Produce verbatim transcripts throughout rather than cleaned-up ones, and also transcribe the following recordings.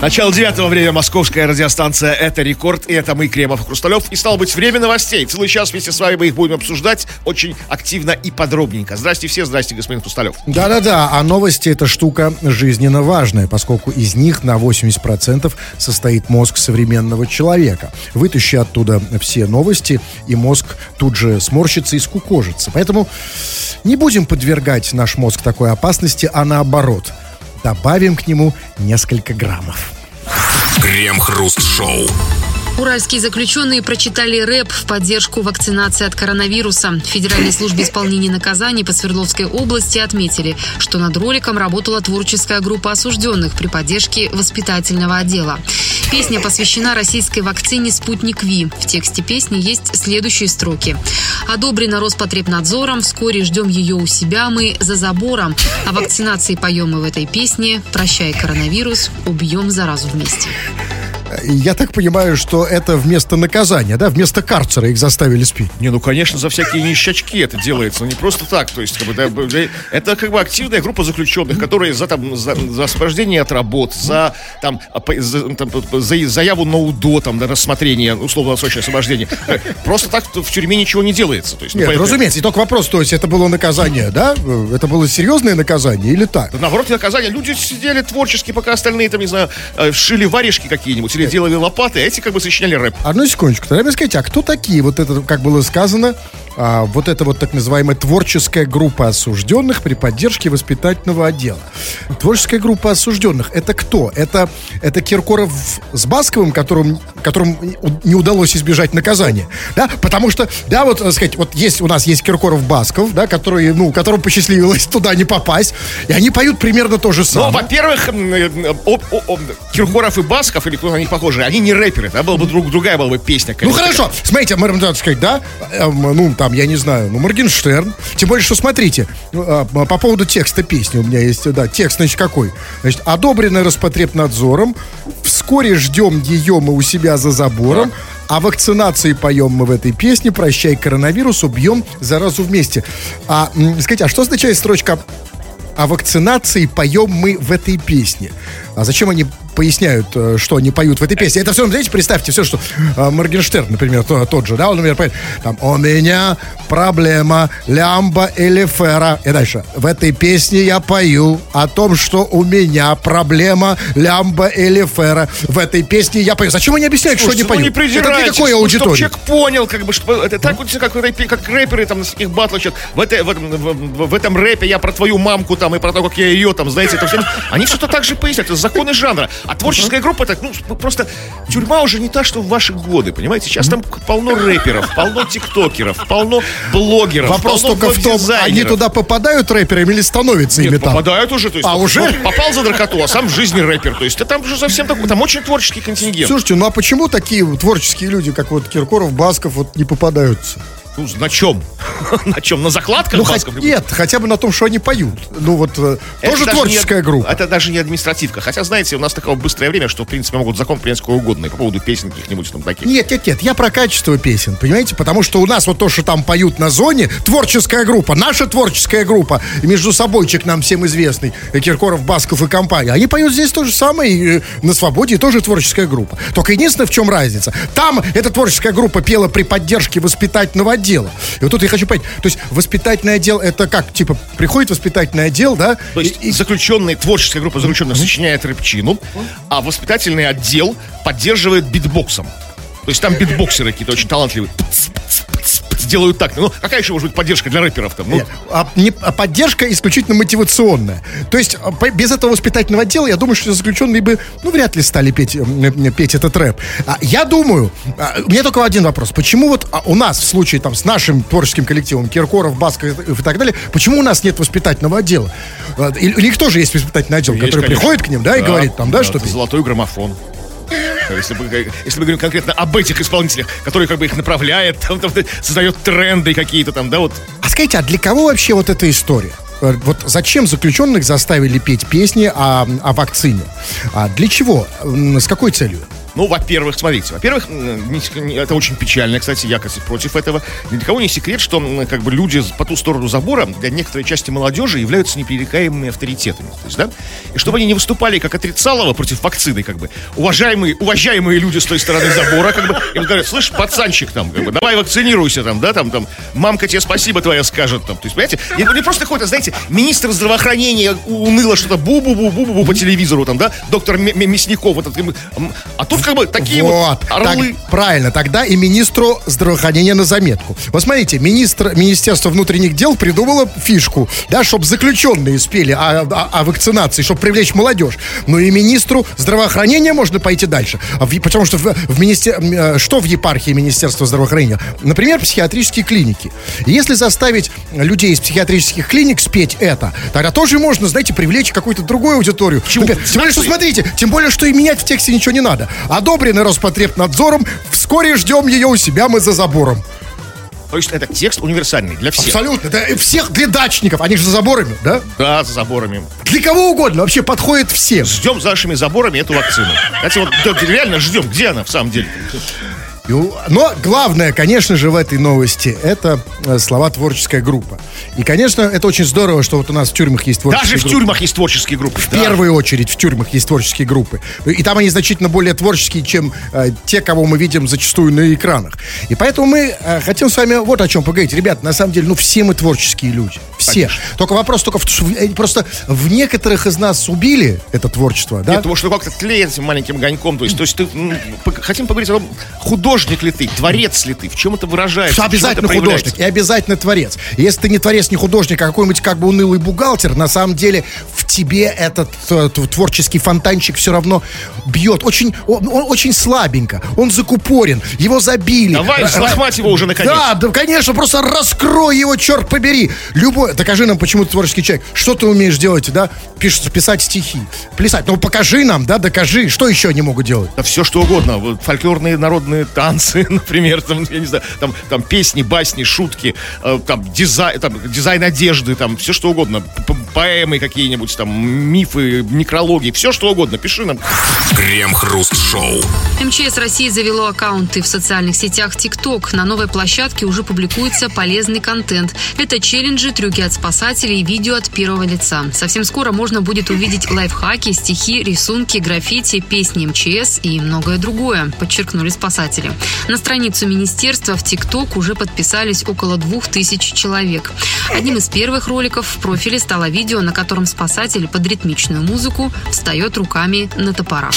Начало девятого, время Московская радиостанция «Это рекорд», и это мы, Кремов и Хрусталев. И стало быть, время новостей. Целый час вместе с вами мы их будем обсуждать очень активно и подробненько. Здрасте все, здрасте, господин Хрусталев. Да-да-да, а новости — это штука жизненно важная, поскольку из них на восемьдесят процентов состоит мозг современного человека. Вытащи оттуда все новости, и мозг тут же сморщится и скукожится. Поэтому не будем подвергать наш мозг такой опасности, а наоборот — добавим к нему несколько граммов. Крем-хруст-шоу. Уральские заключенные прочитали рэп в поддержку вакцинации от коронавируса. В Федеральной службе исполнения наказаний по Свердловской области отметили, что над роликом работала творческая группа осужденных при поддержке воспитательного отдела. Песня посвящена российской вакцине «Спутник Ви». В тексте песни есть следующие строки. «Одобрена Роспотребнадзором, вскоре ждем ее у себя, мы за забором. О вакцинации поем мы в этой песне. Прощай, коронавирус, убьем заразу вместе». Я так понимаю, что это вместо наказания, да? Вместо карцера их заставили спить. Не, ну, конечно, за всякие нищачки это делается. Не просто так. То есть, как бы, да, это как бы активная группа заключенных, которые за, там, за, за освобождение от работ, за, там, за, там, за заяву на УДО, там, на рассмотрение, условно-срочное освобождение. Просто так в тюрьме ничего не делается. То есть, ну, нет, поэтому... разумеется. И только вопрос, то есть это было наказание, да? Это было серьезное наказание или так? Да, наоборот, наказание. Люди сидели творчески, пока остальные, там, не знаю, шили варежки какие-нибудь, или делали лопаты, а эти как бы сочиняли рэп. Одну секундочку, тогда мне скажите, а кто такие? Вот это, как было сказано, а, вот эта вот так называемая творческая группа осужденных при поддержке воспитательного отдела. Творческая группа осужденных, это кто? Это, это Киркоров с Басковым, которым, которым не удалось избежать наказания, да? Потому что, да, вот, так сказать, вот есть, у нас есть Киркоров-Басков, да, который, ну, которому посчастливилось туда не попасть, и они поют примерно то же самое. Ну, во-первых, о, о, о, Киркоров и Басков, или кто они похожи, они не рэперы, да, была бы друг, другая была бы песня. Ну хорошо, смотрите, мы надо сказать, да, ну там, я не знаю, ну Моргенштерн, тем более, что смотрите, по поводу текста песни у меня есть, да, текст, значит, какой? Значит, одобренная Роспотребнадзором, вскоре ждем ее мы у себя за забором, а вакцинации поем мы в этой песне, прощай коронавирус, убьем заразу вместе. А, скажите, а что означает строчка «о вакцинации поем мы в этой песне»? А зачем они поясняют, что они поют в этой песне? Это все, знаете, представьте, все, что Моргенштерн, например, тот же, да, он, например, поет, там, «У меня проблема лямба или фера». И дальше. «В этой песне я пою о том, что у меня проблема лямба или фера. В этой песне я пою». Зачем они объясняют, слушайте, что они ну поют? Не это для какой аудитории? Чтобы человек понял, как бы, что это так, mm-hmm. как, как, как рэперы там на всяких батлах. В, этой, в, этом, в, в этом рэпе я про твою мамку там и про то, как я ее там, знаете, это все. Они что-то так же поясняют. Это законы жанра. А творческая uh-huh. группа, так, ну, просто тюрьма уже не та, что в ваши годы, понимаете? Сейчас там полно рэперов, полно тиктокеров, полно блогеров. Вопрос полно только в том, они туда попадают рэперами или становятся Нет, ими там? попадают уже. То есть, а уже? Попал за наркоту, а сам в жизни рэпер. То есть, там уже совсем такой, там очень творческий контингент. Слушайте, ну а почему такие творческие люди, как вот Киркоров, Басков, вот не попадаются? Ну, на чем? На чем? На закладках? Ну, хоть, нет, хотя бы на том, что они поют. Ну, вот, это тоже творческая не, группа. Это даже не административка. Хотя, знаете, у нас такое быстрое время, что, в принципе, могут закон принять сколько угодно. И по поводу песен каких-нибудь там таких. Нет, нет, нет. Я про качество песен, понимаете? Потому что у нас вот то, что там поют на зоне, творческая группа, наша творческая группа, между собойчик нам всем известный, Киркоров, Басков и компания, они поют здесь то же самое, на свободе, и тоже творческая группа. Только единственное, в чем разница. Там эта творческая группа пела при поддержке воспитательного отдела. Дело. И вот тут я хочу понять, то есть воспитательный отдел, это как, типа, приходит воспитательный отдел, да? То есть и, заключенные, творческая группа заключенных mm-hmm. сочиняет рэпчину, mm-hmm. а воспитательный отдел поддерживает битбоксом. То есть там битбоксеры какие-то очень талантливые. Делают так. Ну, какая еще может быть поддержка для рэперов там? Ну. Нет, а, не, а поддержка исключительно мотивационная. То есть по, без этого воспитательного отдела, я думаю, что заключенные бы, ну, вряд ли стали петь, петь этот рэп. А, я думаю, а, у меня только один вопрос. Почему вот а, у нас в случае там с нашим творческим коллективом Киркоров, Басков и так далее, почему у нас нет воспитательного отдела? А, или, или их тоже есть воспитательный отдел, есть, который конечно. Приходит к ним, да, да и говорит там, да, да что петь? «Золотой граммофон». Если мы, если мы говорим конкретно об этих исполнителях, которые как бы их направляют, там, там, создает тренды какие-то там, да, вот. А скажите, а для кого вообще вот эта история? Вот зачем заключенных заставили петь песни о, о вакцине? А для чего? С какой целью? Ну, во-первых, смотрите, во-первых, это очень печально, кстати, я, кстати, против этого. Ни для кого не секрет, что как бы люди по ту сторону забора для некоторой части молодежи являются непререкаемыми авторитетами. То есть, да? И чтобы они не выступали как отрицалово против вакцины, как бы, уважаемые, уважаемые люди с той стороны забора, как бы, им говорят, слышь, пацанчик там, как бы, давай вакцинируйся там, да, там, там, мамка тебе спасибо твоя скажет там. То есть, понимаете, не просто какой-то, знаете, министр здравоохранения уныло что-то бу-бу-бу-бу-бу по телевизору там, да, доктор Мясников, этот, а тут как бы такие вот, вот орлы. Так, правильно, тогда и министру здравоохранения на заметку. Вот смотрите, министр, Министерство внутренних дел придумало фишку, да, чтобы заключенные спели о, о, о вакцинации, чтобы привлечь молодежь. Но и министру здравоохранения можно пойти дальше. Потому что в, в министер... что в епархии Министерства здравоохранения? Например, психиатрические клиники. Если заставить людей из психиатрических клиник спеть это, тогда тоже можно, знаете, привлечь какую-то другую аудиторию. Например, тем более, что, смотрите, тем более, что и менять в тексте ничего не надо. Одобрено Роспотребнадзором, вскоре ждем ее у себя мы за забором. То есть это текст универсальный для всех. Абсолютно, для всех, для дачников. Они же за заборами, да? Да, за заборами. Для кого угодно, вообще подходит всем. Ждем за нашими заборами эту вакцину. Хотя вот реально ждем, где она в самом деле? Но главное, конечно же, в этой новости это слова «творческая группа». И, конечно, это очень здорово, что вот у нас в тюрьмах есть творческие группы. Даже в группы. Тюрьмах есть творческие группы. В да. первую очередь в тюрьмах есть творческие группы. И там они значительно более творческие, чем э, те, кого мы видим зачастую на экранах. И поэтому мы э, хотим с вами вот о чем поговорить. Ребята, на самом деле, ну все мы творческие люди. Все. Конечно. Только вопрос только в, в, просто в некоторых из нас убили это творчество, да? Нет, потому что как-то тлеет этим маленьким огоньком. То есть, то есть ты, ну, по- хотим поговорить о том, художественном. Художник ли ты, творец ли ты, в чем это выражается? Обязательно художник и обязательно творец. Если ты не творец, не художник, а какой-нибудь как бы унылый бухгалтер, на самом деле в тебе этот э, творческий фонтанчик все равно бьет. Очень, он, он очень слабенько, он закупорен, его забили. Давай взлохмать его уже наконец. Да, да, конечно, просто раскрой его, черт побери. Любой, докажи нам, почему ты творческий человек. Что ты умеешь делать, да? Пиш, писать стихи, плясать. Ну, покажи нам, да, докажи, что еще они могут делать. Да все, что угодно. Фольклорные, народные танцы. Танцы, например, там, я не знаю, там, там песни, басни, шутки, э, там, дизай, там, дизайн одежды, там, все что угодно, поэмы какие-нибудь, там, мифы, некрологи, все что угодно, пиши нам. Крем-хруст-шоу. эм че эс России завело аккаунты в социальных сетях ТикТок. На новой площадке уже публикуется полезный контент. Это челленджи, трюки от спасателей, видео от первого лица. Совсем скоро можно будет увидеть лайфхаки, стихи, рисунки, граффити, песни эм че эс и многое другое, подчеркнули спасатели. На страницу министерства в ТикТок уже подписались около двух тысяч человек. Одним из первых роликов в профиле стало видео, на котором спасатель под ритмичную музыку встает руками на топорах.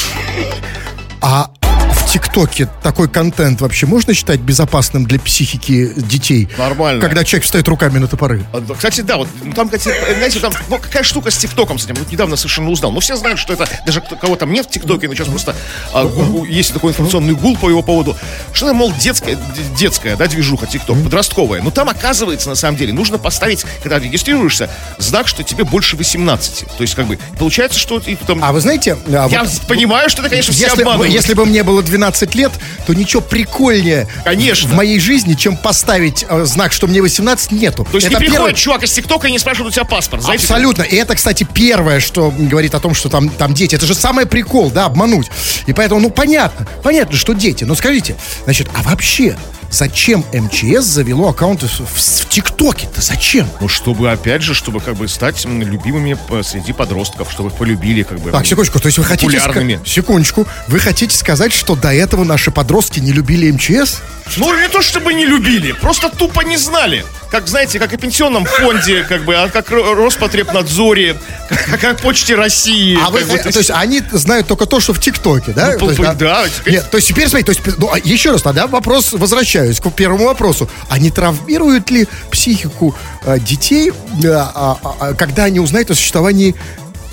А в ТикТоке такой контент вообще можно считать безопасным для психики детей? Нормально. Когда человек встает руками на топоры. Кстати, да, вот там, знаете, там ну, какая штука с ТикТоком, кстати, вот недавно совершенно узнал. Но все знают, что это, даже кого там нет в ТикТоке, но сейчас просто а, гу, есть такой информационный гул по его поводу. Что там, мол, детская, детская, да, движуха ТикТок, подростковая. Но там, оказывается, на самом деле, нужно поставить, когда регистрируешься, знак, что тебе больше восемнадцати. То есть, как бы, получается, что... И, там, а вы знаете... Я вот, понимаю, что это, конечно, все обманывают. Если бы мне было двенадцать лет, то ничего прикольнее конечно. В моей жизни, чем поставить э, знак, что мне восемнадцать, нету. То есть это не приходит первое... чувак из ТикТока и не спрашивает у тебя паспорт. Знаете, абсолютно. Как? И это, кстати, первое, что говорит о том, что там, там дети. Это же самый прикол, да, обмануть. И поэтому, ну, понятно, понятно, что дети. Но скажите, значит, а вообще... Зачем эм че эс завело аккаунты в ТикТоке-то? Зачем? Ну, чтобы, опять же, чтобы как бы стать любимыми среди подростков, чтобы полюбили как бы... Так, секундочку, то есть вы хотите... Ска- секундочку, вы хотите сказать, что до этого наши подростки не любили эм че эс? Ну, не то чтобы не любили, просто тупо не знали. Как, знаете, как и Пенсионном фонде, как бы, как Роспотребнадзоре, как, как Почте России. А вы, вот, то есть они знают только то, что в ТикТоке, да? Ну, то есть, да. да. Нет, то есть теперь, смотрите, то есть, ну, еще раз тогда вопрос возвращается. К первому вопросу. А не травмируют ли психику э, детей, э, э, э, когда они узнают о существовании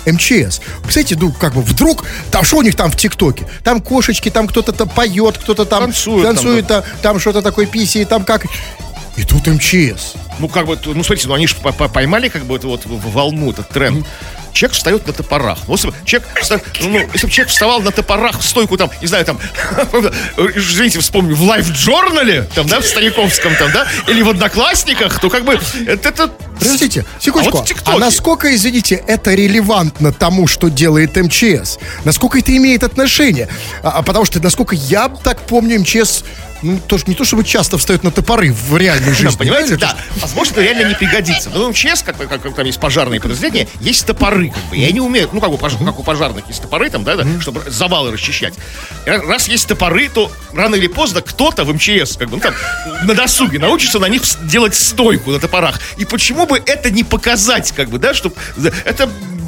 эм че эс? Кстати, ну, как бы вдруг, там, что у них там в ТикТоке? Там кошечки, там кто-то поет, кто-то там танцует, танцует там, да. там, там что-то такое писает, там как... И тут эм че эс. Ну, как бы, ну, смотрите, ну, они же поймали, как бы, эту вот волну, этот тренд. человек встает на топорах. Ну, если бы человек, ну, если бы человек вставал на топорах в стойку там, не знаю, там, извините, вспомню, в лайф-джорнале, там, да, в Стариковском, там, да, или в Одноклассниках, то как бы это... это... Подождите, секундочку, а, вот а насколько, извините, это релевантно тому, что делает эм че эс? Насколько это имеет отношение? А, потому что, насколько я так помню, эм че эс... Ну, тоже не то, чтобы часто встает на топоры в реальной жизни. Да, понимаете, да. Возможно, это реально не пригодится. Но в эм че эс, как, как, как там есть пожарные подразделения, есть топоры, как бы. И они умеют, ну, как у, пожар, как у пожарных есть топоры, там, да, да, чтобы завалы расчищать. Раз есть топоры, то рано или поздно кто-то в эм че эс, как бы, ну, там, на досуге научится на них делать стойку на топорах. И почему бы это не показать, как бы, да, чтобы... Это...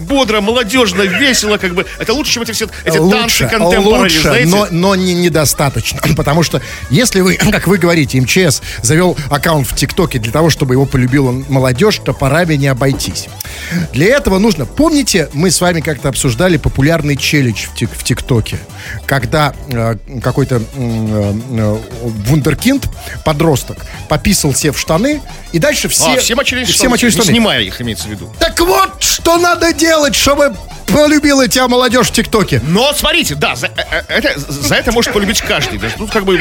бодро, молодежно, весело, как бы. Это лучше, чем эти все эти лучше, танцы контемпорари, знаете? но, но не, недостаточно. Потому что, если вы, как вы говорите, эм че эс завел аккаунт в ТикТоке для того, чтобы его полюбила молодежь, топорами не обойтись. Для этого нужно... Помните, мы с вами как-то обсуждали популярный челлендж в ТикТоке, когда э, какой-то э, э, вундеркинд, подросток, пописал себе в штаны, и дальше все... А, все мочились в штаны, не снимая их, имеется в виду. Так вот, что надо делать, чтобы полюбила тебя молодежь в ТикТоке. Но смотрите, да, за это, за это может полюбить каждый. Даже тут как бы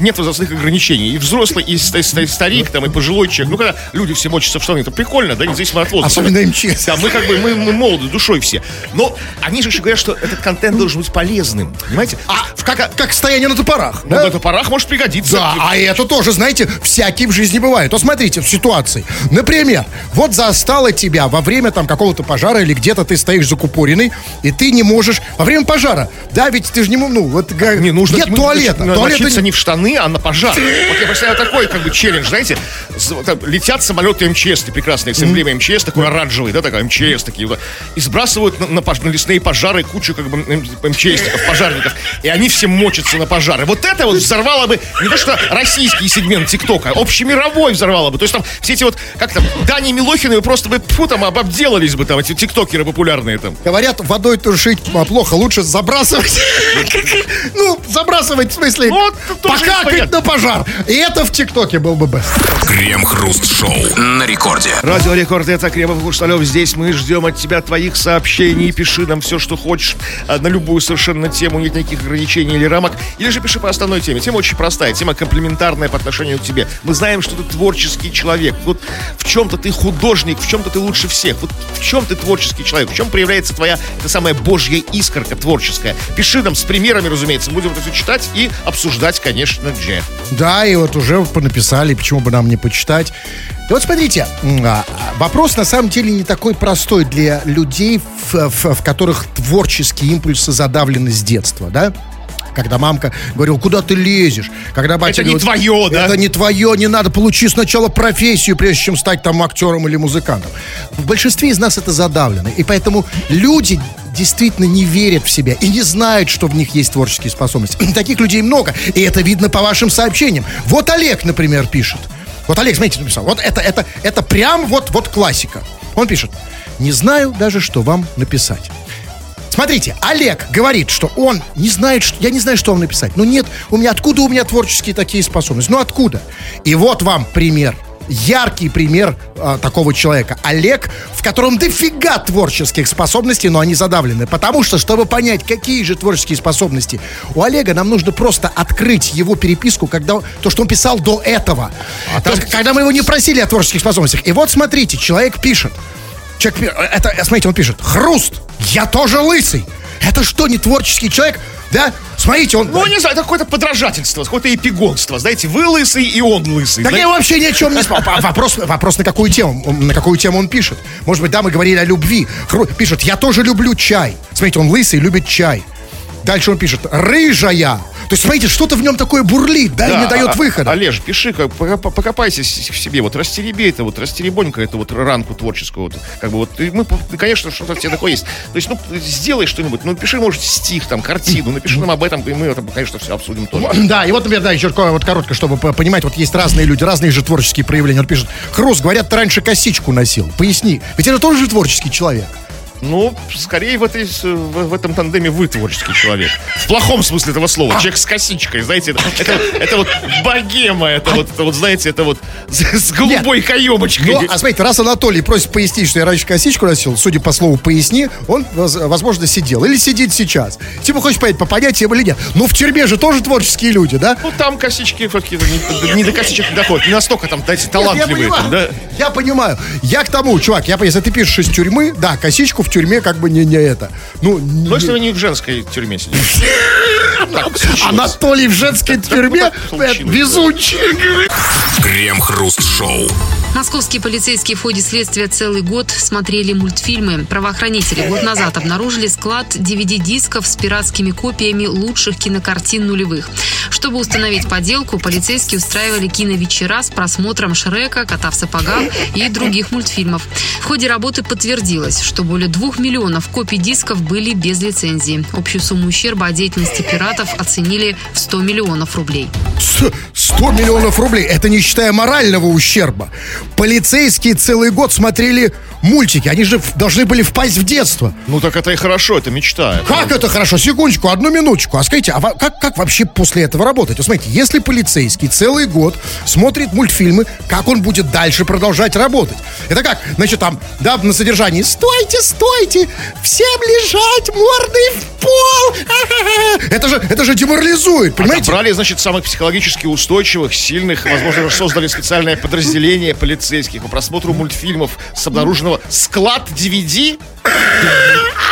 нет возрастных ограничений. И взрослый, и старик, там, и пожилой человек. Ну, когда люди все мочатся в штаны, это прикольно, да, независимо от возраста. Особенно эм че эс. Да, мы как бы, мы, мы молоды душой все. Но они же еще говорят, что этот контент должен быть полезным, понимаете? А как, как стояние на топорах. Ну, да? На топорах может пригодиться. Да, а это тоже, знаете, всякие в жизни бывают. Вот смотрите, в ситуации. Например, вот застало тебя во время там какого-то пожара или где-то ты стоишь закупоренный, и ты не можешь во время пожара. Да, ведь ты же не... Ну, вот, не, нужно, нет туалета. Нужно туалета... не в штаны, а на пожар. Вот я представляю такой как бы челлендж, знаете. Там, летят самолеты эм че эс, прекрасные, с эмблемой эм че эс, такой оранжевый, да, такой эм че эс, такие вот. И сбрасывают на, на, на лесные пожары кучу как бы эм че эсников, пожарников. И они все мочатся на пожары. Вот это вот взорвало бы не то, что российский сегмент ТикТока, а общемировой взорвало бы. То есть там все эти вот, как там, Дани Милохиновы просто бы, фу, там, обделались бы там, эти тиктокеры популярные там. Говорят, водой тушить плохо, лучше забрасывать. Ну, забрасывать, в смысле, покакать на пожар. И это в ТикТоке был бы бест. Крем-хруст-шоу на рекорде. Радио Рекорд, это Кремов и Хрусталев. Здесь мы ждем от тебя твоих сообщений. Пиши нам все, что хочешь. На любую совершенно тему, нет никаких ограничений или рамок. Или же пиши по основной теме. Тема очень простая, тема комплиментарная по отношению к тебе. Мы знаем, что ты творческий человек. Вот в чем-то ты художник, в чем-то ты лучше всех. Вот в чем ты творческий человек, в чем проявляется твоя, та самая божья искорка творческая. Пиши нам с примерами, разумеется. Будем это все читать и обсуждать, конечно же. Да, и вот уже понаписали, почему бы нам не почитать. Да вот смотрите, вопрос на самом деле не такой простой для людей, в, в, в которых творческие импульсы задавлены с детства, да? Когда мамка говорила, куда ты лезешь? Когда батя это говорит, не твое, да? Это не твое, не надо, получи сначала профессию, прежде чем стать там актером или музыкантом. В большинстве из нас это задавлено. И поэтому люди действительно не верят в себя и не знают, что в них есть творческие способности. Таких людей много, и это видно по вашим сообщениям. Вот Олег, например, пишет. Вот Олег, смотрите, написал. Вот это, это, это прям вот, вот классика. Он пишет, не знаю даже, что вам написать. Смотрите, Олег говорит, что он не знает, что, я не знаю, что вам написать. Ну нет, у меня, откуда у меня творческие такие способности? Ну откуда? И вот вам пример. Яркий пример а, такого человека. Олег, в котором дофига творческих способностей, но они задавлены. Потому что, чтобы понять, какие же творческие способности у Олега, нам нужно просто открыть его переписку, когда, то, что он писал до этого. А там... то, когда мы его не просили о творческих способностях. И вот смотрите, человек пишет. Человек, это, смотрите, он пишет. Хруст, я тоже лысый. Это что, не творческий человек? Да? Смотрите, он... Ну, не знаю, это какое-то подражательство, какое-то эпигонство. Знаете, вы лысый, и он лысый. Да, знаете? Я вообще ни о чем не спал. Вопрос, вопрос на какую тему, на какую тему он пишет. Может быть, да, мы говорили о любви. Хру... Пишет, я тоже люблю чай. Смотрите, он лысый, любит чай. Дальше он пишет, рыжая. То есть, смотрите, что-то в нем такое бурлит, да, да и не дает выхода. Олеж, пиши, покопайся в себе, вот растереби это, вот растеребонька эту вот ранку творческую, вот, как бы вот, и мы, конечно, что-то в тебе такое есть. То есть, ну, сделай что-нибудь, ну, пиши, может, стих, там, картину, напиши нам об этом, и мы это, конечно, все обсудим тоже. Да, и вот, например, да, еще вот коротко, чтобы понимать, вот есть разные люди, разные же творческие проявления. Он пишет, Хруст, говорят, ты раньше косичку носил, поясни, ведь это тоже же творческий человек. Ну, скорее в, этой, в этом тандеме вы творческий человек. В плохом смысле этого слова. Человек с косичкой, знаете, это, это, это вот богема, это вот, это вот, знаете, это вот с голубой каемочкой. Ну, а смотрите, раз Анатолий просит пояснить, что я раньше косичку носил, судя по слову «поясни», он, возможно, сидел. Или сидит сейчас. Типа, хочешь понять, по понятиям или нет. Но в тюрьме же тоже творческие люди, да? Ну, там косички какие-то не, не до косичек доходят. Не настолько там, знаете, талантливые. Нет, я, понимаю, там, да? я понимаю. Я к тому, чувак, я понимаю, если ты пишешь из тюрьмы, да, косичку в тюрьме как бы не, не это. Ну, не... если вы не в женской тюрьме сидите. Анатолий в женской тюрьме? Везунчик. Крем-хруст-шоу. Московские полицейские в ходе следствия целый год смотрели мультфильмы. Правоохранители год назад обнаружили склад ди ви ди-дисков с пиратскими копиями лучших кинокартин нулевых. Чтобы установить подделку, полицейские устраивали киновечера с просмотром Шрека, Кота в сапогах и других мультфильмов. В ходе работы подтвердилось, что более двух миллионов копий дисков были без лицензии. Общую сумму ущерба от деятельности пиратов оценили в сто миллионов рублей. сто миллионов рублей? Это не считая морального ущерба. Полицейские целый год смотрели мультики. Они же должны были впасть в детство. Ну так это и хорошо, это мечта. Как это, это хорошо? Секундочку, одну минуточку. А скажите, а как, как вообще после этого работать? Вот смотрите, если полицейский целый год смотрит мультфильмы, как он будет дальше продолжать работать? Это как? Значит, там, да, на содержании: стойте, стойте, всем лежать, мордой в пол. Это же, это же деморализует, понимаете? Отобрали, значит, самых психологически устойчивых, сильных, возможно, создали специальное подразделение полицейских по просмотру мультфильмов с обнаруженного склад ди ви ди.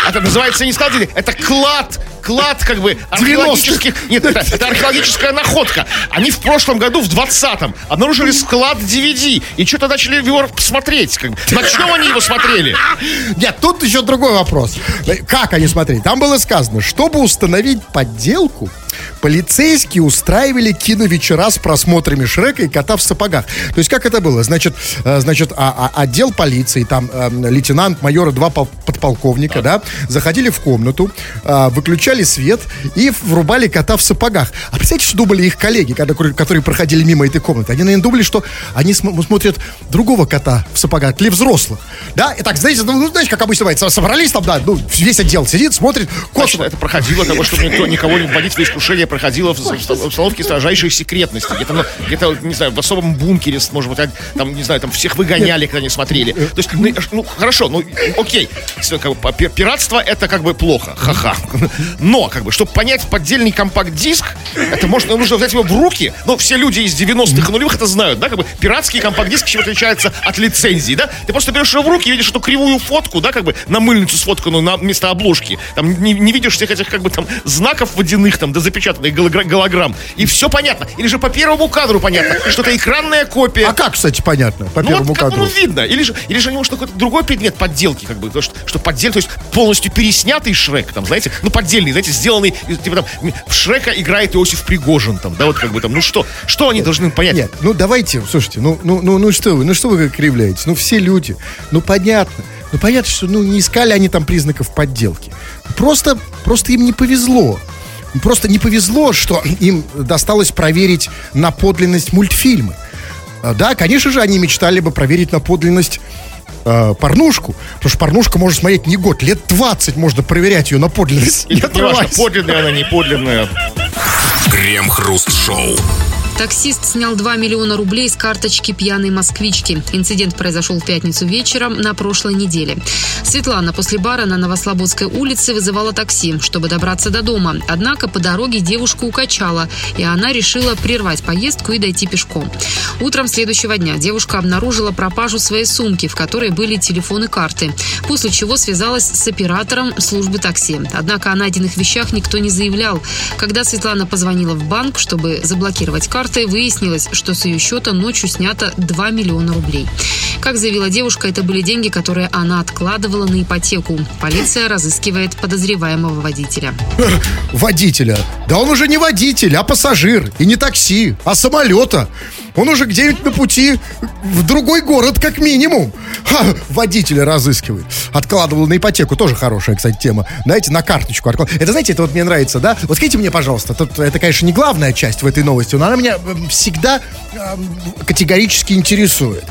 Это называется не склад ди ви ди, это клад, клад как бы археологических... Нет, это, это археологическая находка. Они в прошлом году, в двадцатом, обнаружили склад ди ви ди и что-то начали его смотреть. Как бы. На чем они его смотрели? Нет, тут еще другой вопрос. Как они смотрели? Там было сказано, чтобы установить подделку, полицейские устраивали киновечера с просмотрами Шрека и Кота в сапогах. То есть как это было? Значит, значит а, а, отдел полиции, там а, лейтенант, майор и два подполковника, да, заходили в комнату, а, выключали свет и врубали Кота в сапогах. А представляете, что думали их коллеги, когда, которые проходили мимо этой комнаты? Они, наверное, думали, что они см- смотрят другого кота в сапогах для взрослых. Да? И так, знаете, ну, знаете, как обычно бывает, собрались там, да, ну, весь отдел сидит, смотрит. Кот... Значит, это проходило, того, чтобы никто, никого не вводить в искусство. Проходило в установке строжайшей секретности. Где-то, где-то, не знаю, в особом бункере, может быть, там, не знаю, там всех выгоняли, когда не смотрели. То есть, ну, хорошо, ну, окей. Все, как бы, пиратство — это как бы плохо. Ха-ха. Но, как бы, чтобы понять поддельный компакт-диск, это можно, нужно взять его в руки. Но все люди из девяностых и нулевых это знают, да? Как бы пиратский компакт-диск чем отличается от лицензии, да? Ты просто берешь его в руки и видишь эту кривую фотку, да, как бы, на мыльницу сфотканную на место обложки. Там не, не видишь всех этих, как бы, там, знаков водяных, там, до запечатанных голограмм. И все понятно. Или же по первому кадру понятно, что это экранная копия. А как, кстати, понятно? По ну, первому вот, кадру. Ну, видно. Или же, или же у него какой-то другой предмет подделки, как бы, то, что, что поддель, то есть полностью переснятый Шрек, там, знаете, ну, поддельный, знаете, сделанный, типа, там, в Шрека играет Иосиф Пригожин, там, да, вот, как бы, там, ну, что, что они нет, должны понять? Нет, ну, давайте, слушайте, ну, ну, ну, ну, что вы, ну, что вы кривляетесь? Ну, все люди, ну, понятно. Ну, понятно, что, ну, не искали они там признаков подделки. Просто, просто им не повезло. Просто не повезло, что им досталось проверить на подлинность мультфильмы. Да, конечно же, они мечтали бы проверить на подлинность э, порнушку. Потому что порнушка можно смотреть не год, лет двадцать можно проверять ее на подлинность. И это не важно, подлинная она, не подлинная. Крем-хруст-шоу. Таксист снял два миллиона рублей с карточки пьяной москвички. Инцидент произошел в пятницу вечером на прошлой неделе. Светлана после бара на Новослободской улице вызывала такси, чтобы добраться до дома. Однако по дороге девушку укачало, и она решила прервать поездку и дойти пешком. Утром следующего дня девушка обнаружила пропажу своей сумки, в которой были телефон и карты, после чего связалась с оператором службы такси. Однако о найденных вещах никто не заявлял. Когда Светлана позвонила в банк, чтобы заблокировать карту, выяснилось, что с ее счета ночью снято два миллиона рублей. Как заявила девушка, это были деньги, которые она откладывала на ипотеку. Полиция разыскивает подозреваемого водителя. Водителя? Да он уже не водитель, а пассажир. И не такси, а самолета. Он уже где-нибудь на пути в другой город, как минимум. Ха, водителя разыскивает. Откладывал на ипотеку. Тоже хорошая, кстати, тема. Знаете, на карточку откладывал. Это, знаете, это вот мне нравится, да? Вот скажите мне, пожалуйста, это, это, конечно, не главная часть в этой новости, но она меня всегда категорически интересует.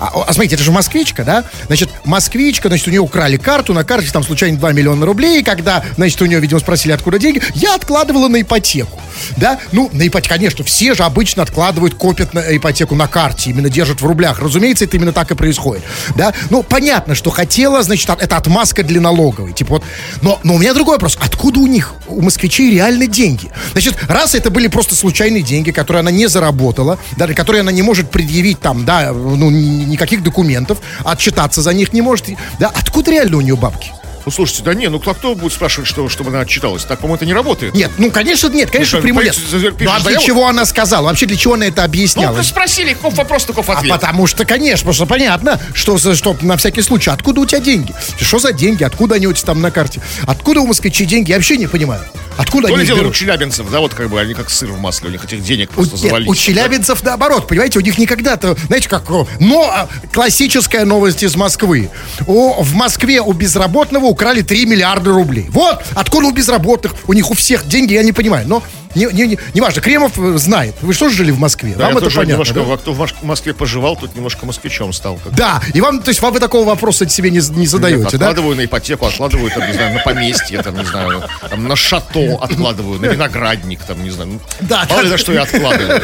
А, а смотрите, это же москвичка, да? Значит, москвичка, значит, у нее украли карту. На карте там случайно два миллиона рублей. И когда, значит, у нее, видимо, спросили, откуда деньги, я откладывала на ипотеку. Да? Ну, на ипотеку, конечно, все же обычно откладывают, копят на ипотеку на карте, именно держат в рублях. Разумеется, это именно так и происходит. Да? Ну, понятно, что хотела, значит, это отмазка для налоговой. Типа вот. Но, но у меня другой вопрос. Откуда у них, у москвичей, реально деньги? Значит, раз это были просто случайные деньги, которые она не заработала, даже которые она не может предъявить там, да, ну, никаких документов, отчитаться за них не может. Да? Откуда реально у нее бабки? Ну, слушайте, да не, ну кто будет спрашивать, что, чтобы она отчиталась? Так, по-моему, это не работает. Нет, ну, конечно, нет, конечно, ну, прямой нет. Ну, а для чего она сказала? Вообще, для чего она это объясняла? Ну, спросили, каков вопрос, таков ответ. А потому что, конечно, потому что понятно, что, что на всякий случай, откуда у тебя деньги? Что за деньги? Откуда они у тебя там на карте? Откуда у москвичей деньги? Я вообще не понимаю. Откуда то они делают у челябинцев, да, вот как бы они как сыр в масле, у них этих денег просто у, завалить. Нет, у челябинцев да? наоборот, понимаете, у них никогда-то, знаете, как, но классическая новость из Москвы. О, в Москве у безработного украли три миллиарда рублей. Вот, откуда у безработных, у них у всех деньги, я не понимаю, но... Не, не, не, не важно, Кремов знает. Вы что же жили в Москве? Да, вам я это тоже понятно, немножко, да? Кто в Москве поживал, тут немножко москвичом стал как-то. Да, и вам, то есть вам вы такого вопроса себе не, не задаете, нет, да? Откладываю на ипотеку, откладываю там, не знаю, на поместье, там, не знаю, там, на шато откладываю, на виноградник, там, не знаю. Да, мало ли за что я откладываю.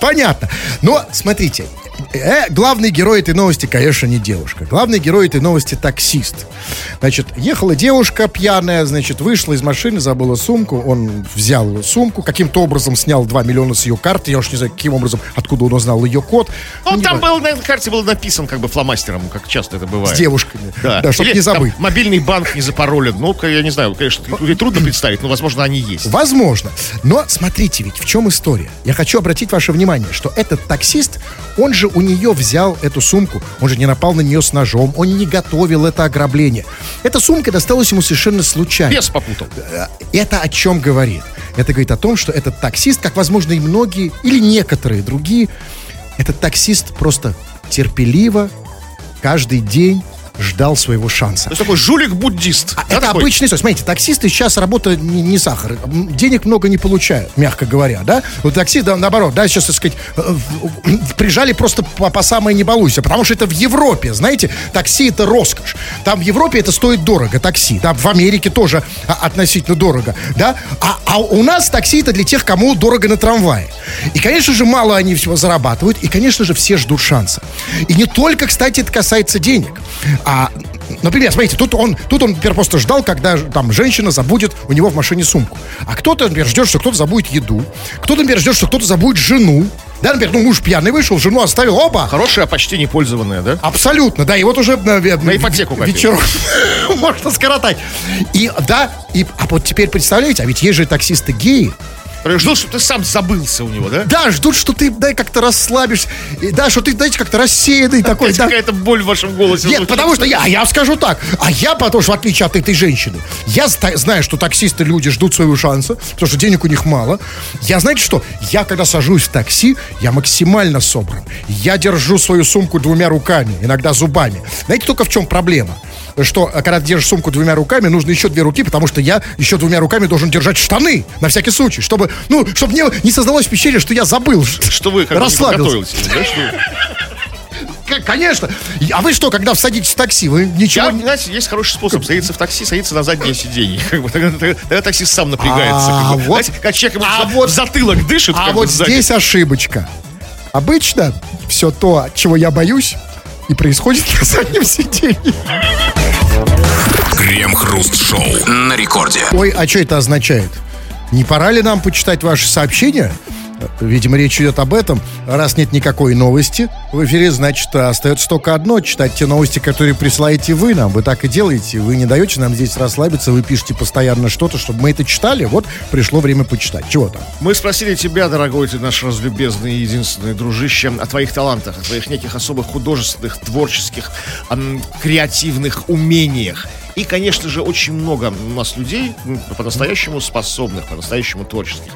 Понятно. Но, смотрите, э, главный герой этой новости, конечно, не девушка. Главный герой этой новости таксист. Значит, ехала девушка пьяная, значит, вышла из машины, забыла сумку, он взял сумку, каким-то образом снял два миллиона с ее карты. Я уж не знаю, каким образом, откуда он узнал ее код. Он ну, там был, на карте был написан как бы фломастером, как часто это бывает. С девушками, да, да чтобы не забыть. Мобильный банк не запаролен. Ну, я не знаю, конечно, трудно представить, но, возможно, они есть. Возможно. Но смотрите ведь, в чем история. Я хочу обратить ваше внимание, что этот таксист, он же у нее взял эту сумку. Он же не напал на нее с ножом. Он не готовил это ограбление. Эта сумка досталась ему совершенно случайно. Бес попутал. Это о чем говорит? Это говорит о том, что этот таксист, как, возможно, и многие, или некоторые другие, этот таксист просто терпеливо каждый день ждал своего шанса. То есть такой жулик-буддист. А это такой обычная история. Смотрите, таксисты сейчас работа не, не сахар. Денег много не получают, мягко говоря, да? Вот таксисты, да, наоборот, да, сейчас, так сказать, прижали просто по, по самое не балуйся, потому что это в Европе, знаете, такси — это роскошь. Там в Европе это стоит дорого, такси. Там в Америке тоже относительно дорого, да? А, а у нас такси — это для тех, кому дорого на трамвае. И, конечно же, мало они всего зарабатывают, и, конечно же, все ждут шанса. И не только, кстати, это касается денег. А, например, смотрите, тут он, тут он, например, просто ждал, когда там женщина забудет у него в машине сумку. А кто-то, например, ждет, что кто-то забудет еду. Кто-то, например, ждет, что кто-то забудет жену. Да, например, ну, муж пьяный вышел, жену оставил, опа. Хорошая, почти непользованная, да? Абсолютно, да, и вот уже на, на ипотеку копил. Вечером можно скоротать. И, да, и, а вот теперь представляете, а ведь есть же таксисты геи. Ждут, что ты сам забылся у него, да? Да, ждут, что ты, да, как-то расслабишься. Да, что ты, знаете, как-то рассеянный такой. Да. Какая-то боль в вашем голосе. Нет, потому что я, я скажу так. А я, потому что, в отличие от этой женщины, я знаю, что таксисты, люди ждут своего шанса, потому что денег у них мало. Я, знаете что, я, когда сажусь в такси, я максимально собран. Я держу свою сумку двумя руками, иногда зубами. Знаете, только в чем проблема? Что, когда ты держишь сумку двумя руками, нужно еще две руки, потому что я еще двумя руками должен держать штаны, на всякий случай, чтобы, ну, чтобы мне не создалось впечатление, что я забыл, что вы как расслабился. Конечно. А вы что, когда садитесь в такси, вы ничего... Я, знаете, есть хороший способ. Садиться в такси, садиться на заднее сиденье. Как бы, тогда, тогда таксист сам напрягается. А как бы, вот, знаете, как человек а в вот, затылок дышит. А вот здесь ошибочка. Обычно все то, чего я боюсь, и происходит на заднем сиденье. Крем-хруст-шоу на рекорде. Ой, а что это означает? Не пора ли нам почитать ваши сообщения? Видимо, речь идет об этом. Раз нет никакой новости в эфире, значит, остается только одно — читать те новости, которые присылаете вы нам. Вы так и делаете. Вы не даете нам здесь расслабиться. Вы пишете постоянно что-то, чтобы мы это читали. Вот пришло время почитать. Чего там? Мы спросили тебя, дорогой ты наш разлюбезный и единственный дружище, о твоих талантах, о твоих неких особых художественных, творческих, креативных умениях. И, конечно же, очень много у нас людей по-настоящему способных, по-настоящему творческих.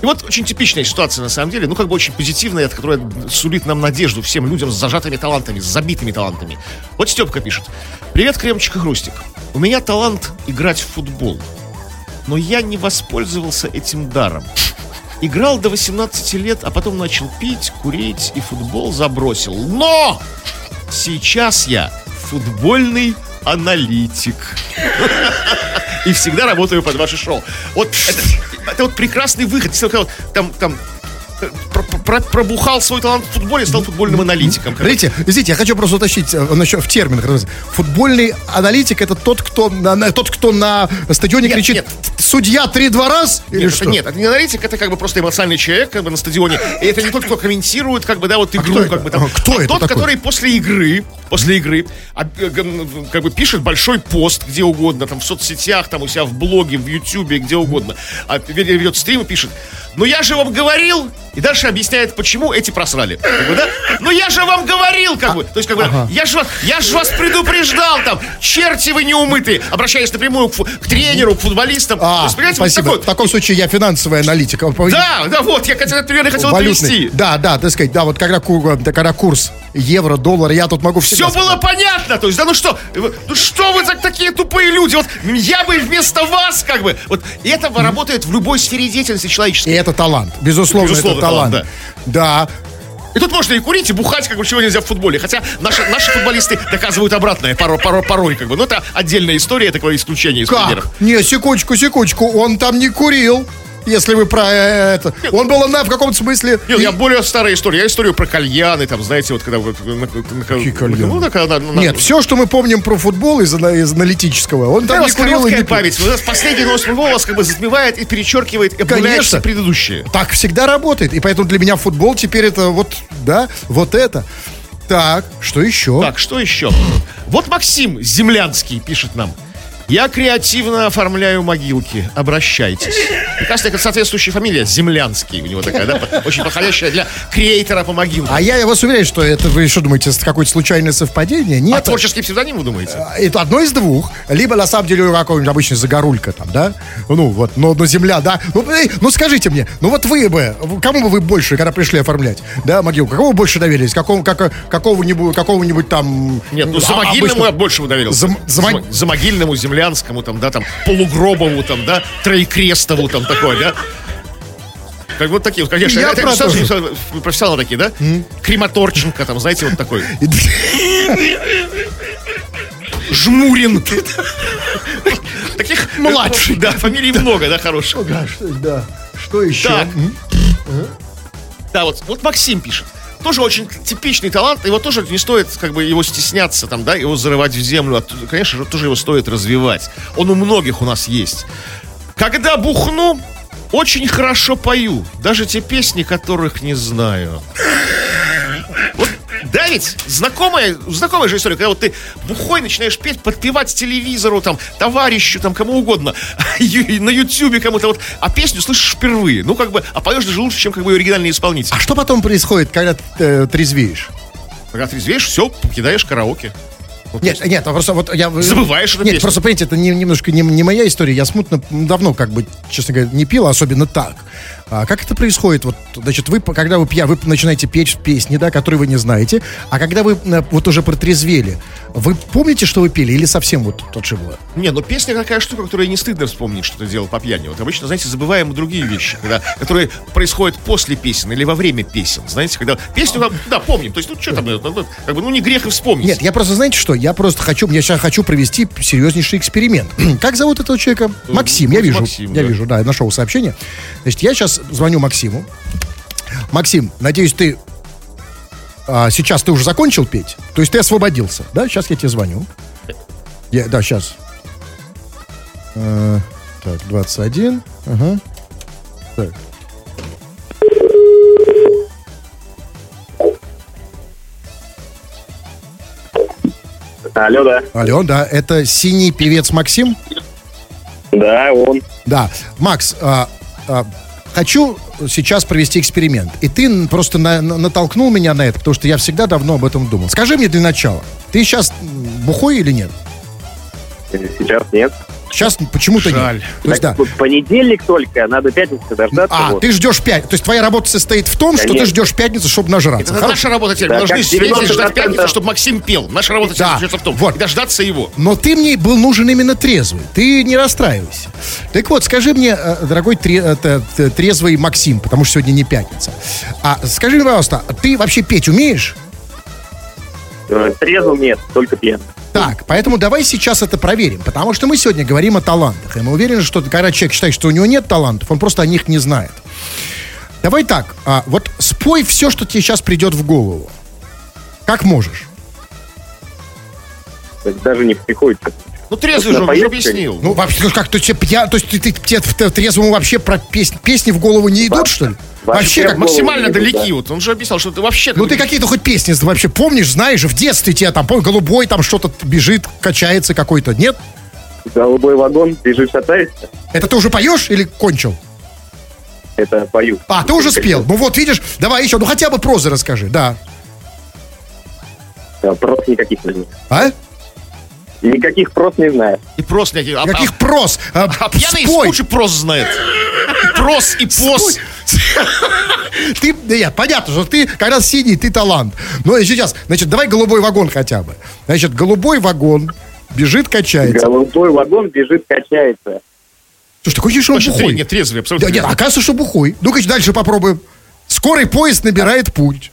И вот очень типичная ситуация, на самом деле, ну, как бы очень позитивная, которая сулит нам надежду всем людям с зажатыми талантами, с забитыми талантами. Вот Степка пишет. Привет, Кремчик и Хрустик. У меня талант играть в футбол, но я не воспользовался этим даром. Играл до восемнадцати лет, а потом начал пить, курить и футбол забросил. Но сейчас я футбольный аналитик. И всегда работаю под ваше шоу. Вот это, это вот прекрасный выход. Вот, там, там про, про, пробухал свой талант в футболе, стал футбольным аналитиком. Смотрите, извините, я хочу просто уточнить насчет в терминах. Футбольный аналитик — это тот, кто на, на, тот, кто на стадионе нет, кричит... Нет. Судья три два раз или нет, что? Это, нет, это не аналитик, это как бы просто эмоциональный человек, как бы на стадионе. И это не тот, кто комментирует, как бы, да, вот игру, а как бы там. А кто а это тот, такой? Который после игры, после игры, как бы пишет большой пост где угодно, там в соцсетях, там у себя в блоге, в Ютубе, где угодно. А ведет стрим и пишет. Но я же вам говорил, и дальше объясняет, почему эти просрали. Как бы, да? Но я же вам говорил, как а, бы. То есть, как бы, ага. я же я ж вас предупреждал, там, черти вы неумытые. Обращаясь напрямую к, фу- к тренеру, к футболистам. А, есть, спасибо. Вот такой... В таком случае я финансовый аналитик. Да, да, вот, я хотел, примерно хотел привести. Да, да, так сказать, да, вот когда, когда курс евро, доллар, я тут могу... Все было понятно, то есть, да ну что, ну что вы так, такие тупые люди, вот я бы вместо вас, как бы, вот это mm-hmm. работает в любой сфере деятельности человеческой. И это талант, безусловно, безусловно это талант. талант да. да. И тут можно и курить, и бухать, как бы, чего нельзя в футболе. Хотя наши, наши футболисты доказывают обратное порой, порой, порой, как бы. Но это отдельная история, такое исключение из как? примеров. Не, секундочку, секундочку, он там не курил. Если вы про это... Нет. Он был на, в каком-то смысле... Нет, и... я более старая история. Я историю про кальяны, там, знаете, вот когда... Какие кальяны? Ну, так, на, на... Нет, все, что мы помним про футбол из, из аналитического, он да, там не курил и не память. У нас последний новость футбола вас как бы затмевает и перечеркивает, и обнуляет все предыдущие. Так всегда работает. И поэтому для меня футбол теперь это вот, да, вот это. Так, что еще? Так, что еще? Вот Максим Землянский пишет нам. Я креативно оформляю могилки. Обращайтесь. Прекрасная соответствующая фамилия. Землянский у него такая, да? Очень подходящая для креатора по могилкам. А я вас уверяю, что это, вы что думаете, это какое-то случайное совпадение? Нет. А творческий псевдоним, вы думаете? Это одно из двух. Либо, на самом деле, какой-нибудь обычный загорулька там, да? Ну, вот, но, но земля, да? Ну, ну, скажите мне, ну вот вы бы, кому бы вы больше, когда пришли оформлять, да, могилку? Кому больше доверились? Какому, как, какого-нибудь, какого-нибудь там... Нет, ну, за могильному я больше доверился. За, за, за, за могильному земля. Там, да, там, полугробову, там, да, троекрестову, там, такой, да. Как вот такие, вот, конечно, это, это, профессионалы такие, да? Mm. Крематорченко, там, знаете, вот такой. Жмурин. Таких младших, да, фамилий много, да, хороших. Да, что еще? Да, вот Максим пишет. Тоже очень типичный талант, его тоже не стоит как бы его стесняться, там, да, его зарывать в землю. Конечно же, тоже его стоит развивать. Он у многих у нас есть. Когда бухну, очень хорошо пою. Даже те песни, которых не знаю. Вот, да ведь, знакомая, знакомая же история, когда вот ты бухой начинаешь петь, подпевать телевизору, там, товарищу, там, кому угодно, на Ютьюбе кому-то, вот, а песню слышишь впервые, ну, как бы, а поешь даже лучше, чем, как бы, оригинальный исполнитель. А что потом происходит, когда ты э, трезвеешь? Когда трезвеешь, все, покидаешь караоке. Вот нет, нет, просто вот я... Забываешь эту Нет, песню. Просто, понимаете, это не, немножко не, не моя история. Я смутно, давно, как бы, честно говоря, не пил, особенно так. А как это происходит? Вот, значит, вы, когда вы пья, вы начинаете петь песни, да, которые вы не знаете, а когда вы вот уже протрезвели, вы помните, что вы пели, или совсем вот отшибло? Не, ну песня такая штука, которую не стыдно вспомнить, что ты делал по пьяни. Вот обычно, знаете, забываем другие вещи, когда, которые происходят после песен или во время песен. Знаете, когда песню, да, помним. То есть, ну, что там, как бы, ну, не грех и вспомнить. Нет, я просто, знаете что, я просто хочу, я сейчас хочу провести серьезнейший эксперимент. Как зовут этого человека? Максим, я вижу. Максим, я да. вижу, да, я нашел сообщение. Значит, я сейчас звоню Максиму. Максим, надеюсь, ты а, сейчас ты уже закончил петь? То есть ты освободился, да? Сейчас я тебе звоню. Я, да, сейчас. А, так, двадцать один. Ага. Так. Алло, да. Алло, да. Это синий певец Максим? Да, он. Да. Макс, а, а, хочу сейчас провести эксперимент. И ты просто на, на, натолкнул меня на это, потому что я всегда давно об этом думал. Скажи мне для начала, ты сейчас бухой или нет? Сейчас нет. Сейчас почему-то нет. То есть, да. Понедельник только, надо пятницу дождаться. А, вот. Ты ждешь пятницу. То есть твоя работа состоит в том, да что нет. ты ждешь пятницу, чтобы нажраться. Это наша работа теперь. Мы должны сидеть и ждать пятницу, чтобы Максим пел. Наша работа теперь заключается в том, вот. дождаться его. Но ты мне был нужен именно трезвый. Ты не расстраивайся. Так вот, скажи мне, дорогой трезвый Максим, потому что сегодня не пятница. А скажи мне, пожалуйста, ты вообще петь умеешь? Трезвым нет, только пьяным. Так, поэтому давай сейчас это проверим, потому что мы сегодня говорим о талантах. И мы уверены, что когда человек считает, что у него нет талантов, он просто о них не знает. Давай так, а, вот спой все, что тебе сейчас придет в голову. Как можешь. Даже не приходится. Ну, трезвый же, он уже объяснил. Ну, вообще, как-то тебе пьян... То есть ты, ты, ты, ты трезвому вообще про песни, песни в голову не идут, что ли? Вообще, вообще как максимально далеки, да. вот, он же объяснял, что ты вообще... Ну, ты какие-то хоть песни вообще помнишь, знаешь, в детстве тебя там, помню, голубой там что-то бежит, качается какой-то, нет? Голубой вагон, бежит, шатается. Это ты уже поешь или кончил? Это пою. А, ты уже спел, ну вот, видишь, давай еще, ну хотя бы прозы расскажи, да. Да, проз никаких нет. А? Никаких прос не знаю. И прос никаких. А, Каких а, прос? А, а пьяный кучу прос знает. Прос и пос. Ты, нет, понятно, что ты, когда синий, ты талант. Но сейчас, значит, давай голубой вагон хотя бы. Значит, голубой вагон бежит, качается. Голубой вагон бежит, качается. Слушай, такой же, что он бухой. Нет, трезвый, абсолютно. Да, нет, оказывается, что бухой. Ну-ка, дальше попробуем. Скорый поезд набирает путь.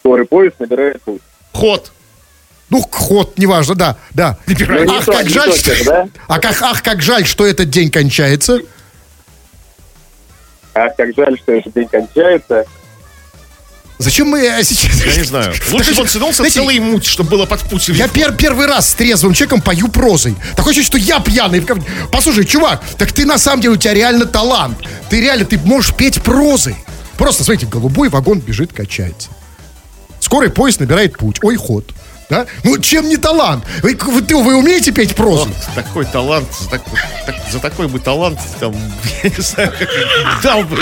Скорый поезд набирает путь. Ход. Ну, ход, неважно, да, да. Ах, как жаль, что... Ах, как жаль, что этот день кончается. Ах, как жаль, что этот день кончается. Зачем мы сейчас... Я не знаю. Лучше бы он сынулся целый муть, чтобы было под путь. Я пер- первый раз с трезвым человеком пою прозой. Такое ощущение, что я пьяный. Послушай, чувак, так ты на самом деле, у тебя реально талант. Ты реально, ты можешь петь прозой. Просто, смотрите, голубой вагон бежит, качается. Скорый поезд набирает путь. Ой, ход. Да? Ну, чем не талант? Вы, вы, вы умеете петь прозу? Вот, такой талант, за, так, так, за такой бы талант, там, я не знаю, дал бы.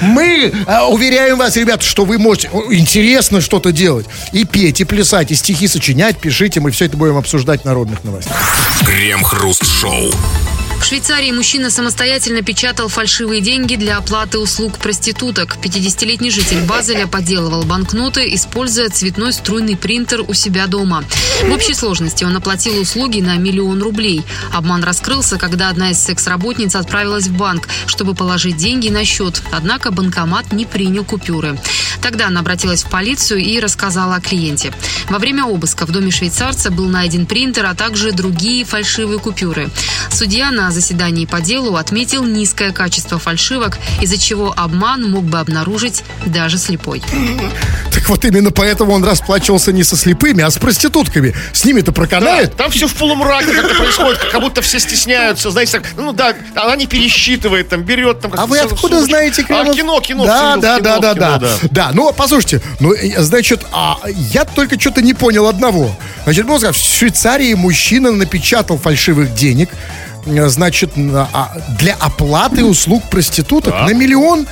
Мы а, уверяем вас, ребята, что вы можете интересно что-то делать. И петь, и плясать, и стихи сочинять, пишите. Мы все это будем обсуждать в народных новостях. Крем-хруст-шоу. В Швейцарии мужчина самостоятельно печатал фальшивые деньги для оплаты услуг проституток. пятидесятилетний житель Базеля подделывал банкноты, используя цветной струйный принтер у себя дома. В общей сложности он оплатил услуги на миллион рублей. Обман раскрылся, когда одна из секс-работниц отправилась в банк, чтобы положить деньги на счет. Однако банкомат не принял купюры. Тогда она обратилась в полицию и рассказала о клиенте. Во время обыска в доме швейцарца был найден принтер, а также другие фальшивые купюры. Судья на заседании по делу отметил низкое качество фальшивок, из-за чего обман мог бы обнаружить даже слепой. Так вот именно поэтому он расплачивался не со слепыми, а с проститутками. С ними-то проканает. Да, там все в полумраке как-то происходит, как будто все стесняются. Знаете, так, ну да, она не пересчитывает, там берет. Там, а вы откуда сумочку. Знаете, Кремов? А кино, кино. Да, кино, да, кино, да, кино, да, кино, да, да, да. Да, ну послушайте, ну значит, а я только что-то не понял одного. Значит, можно сказать, в Швейцарии мужчина напечатал фальшивых денег, значит, для оплаты услуг проституток да. на миллион.